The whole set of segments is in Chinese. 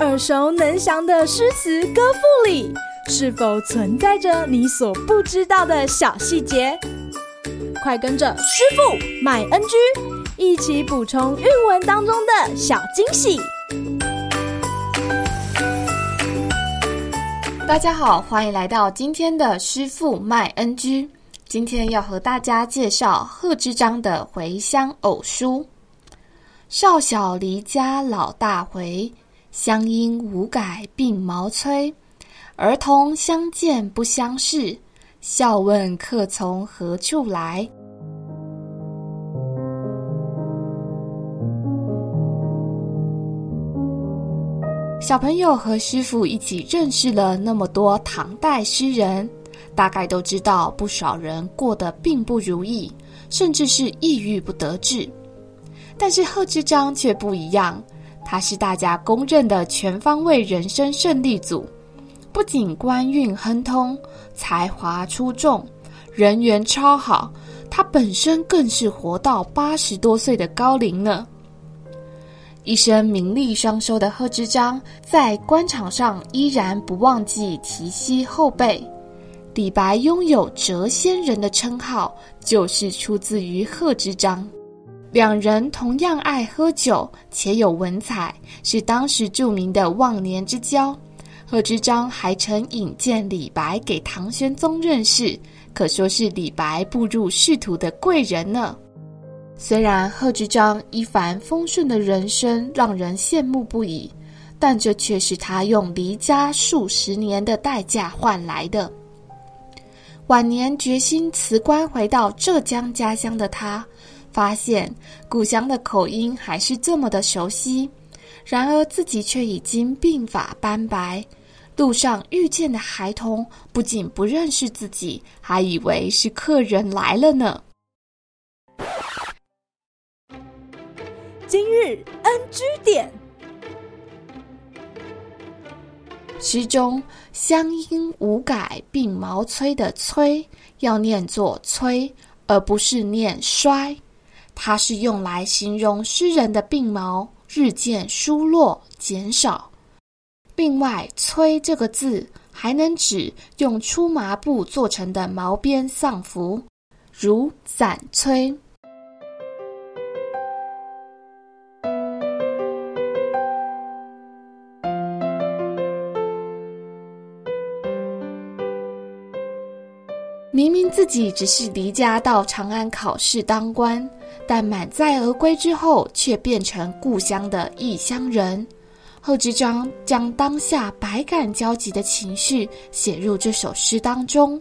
耳熟能详的诗词歌赋里，是否存在着你所不知道的小细节？快跟着师傅麦恩居一起补充韵文当中的小惊喜。大家好，欢迎来到今天的师傅麦恩居。今天要和大家介绍贺知章的回乡偶书。少小离家老大回，乡音无改鬓毛衰。儿童相见不相识，笑问客从何处来。小朋友和师父一起认识了那么多唐代诗人，大概都知道不少人过得并不如意，甚至是抑郁不得志。但是贺知章却不一样，他是大家公认的全方位人生胜利组，不仅官运亨通，才华出众，人缘超好，他本身更是活到80多岁的高龄了。一生名利双收的贺知章，在官场上依然不忘记提携后辈。李白拥有谪仙人的称号，就是出自于贺知章。两人同样爱喝酒，且有文采，是当时著名的忘年之交。贺知章还曾引荐李白给唐玄宗认识，可说是李白步入仕途的贵人呢。虽然贺知章一帆风顺的人生让人羡慕不已，但这却是他用离家数十年的代价换来的。晚年决心辞官，回到浙江家乡的他，发现故乡的口音还是这么的熟悉，然而自己却已经鬓发斑白。路上遇见的孩童不仅不认识自己，还以为是客人来了呢。今日 NG 点，诗中乡音无改鬓毛衰的衰要念作衰，而不是念衰。它是用来形容诗人的鬓毛日渐疏落减少。另外，催这个字还能指用粗麻布做成的毛边丧服，如攒催。明明自己只是离家到长安考试当官，但满载而归之后，却变成故乡的异乡人。贺知章将当下百感交集的情绪写入这首诗当中，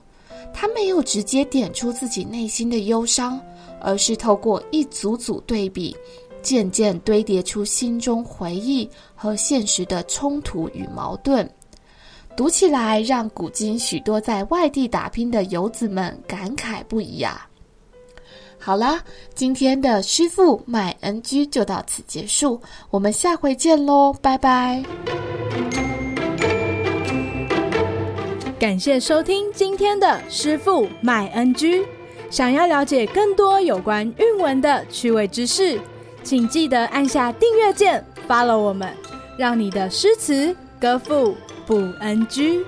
他没有直接点出自己内心的忧伤，而是透过一组组对比，渐渐堆叠出心中回忆和现实的冲突与矛盾。读起来让古今许多在外地打拼的游子们感慨不已啊！好啦，今天的师傅麦恩居就到此结束，我们下回见咯，拜拜！感谢收听今天的师傅麦恩居。想要了解更多有关韵文的趣味知识，请记得按下订阅键 follow 我们，让你的诗词歌赋不NG。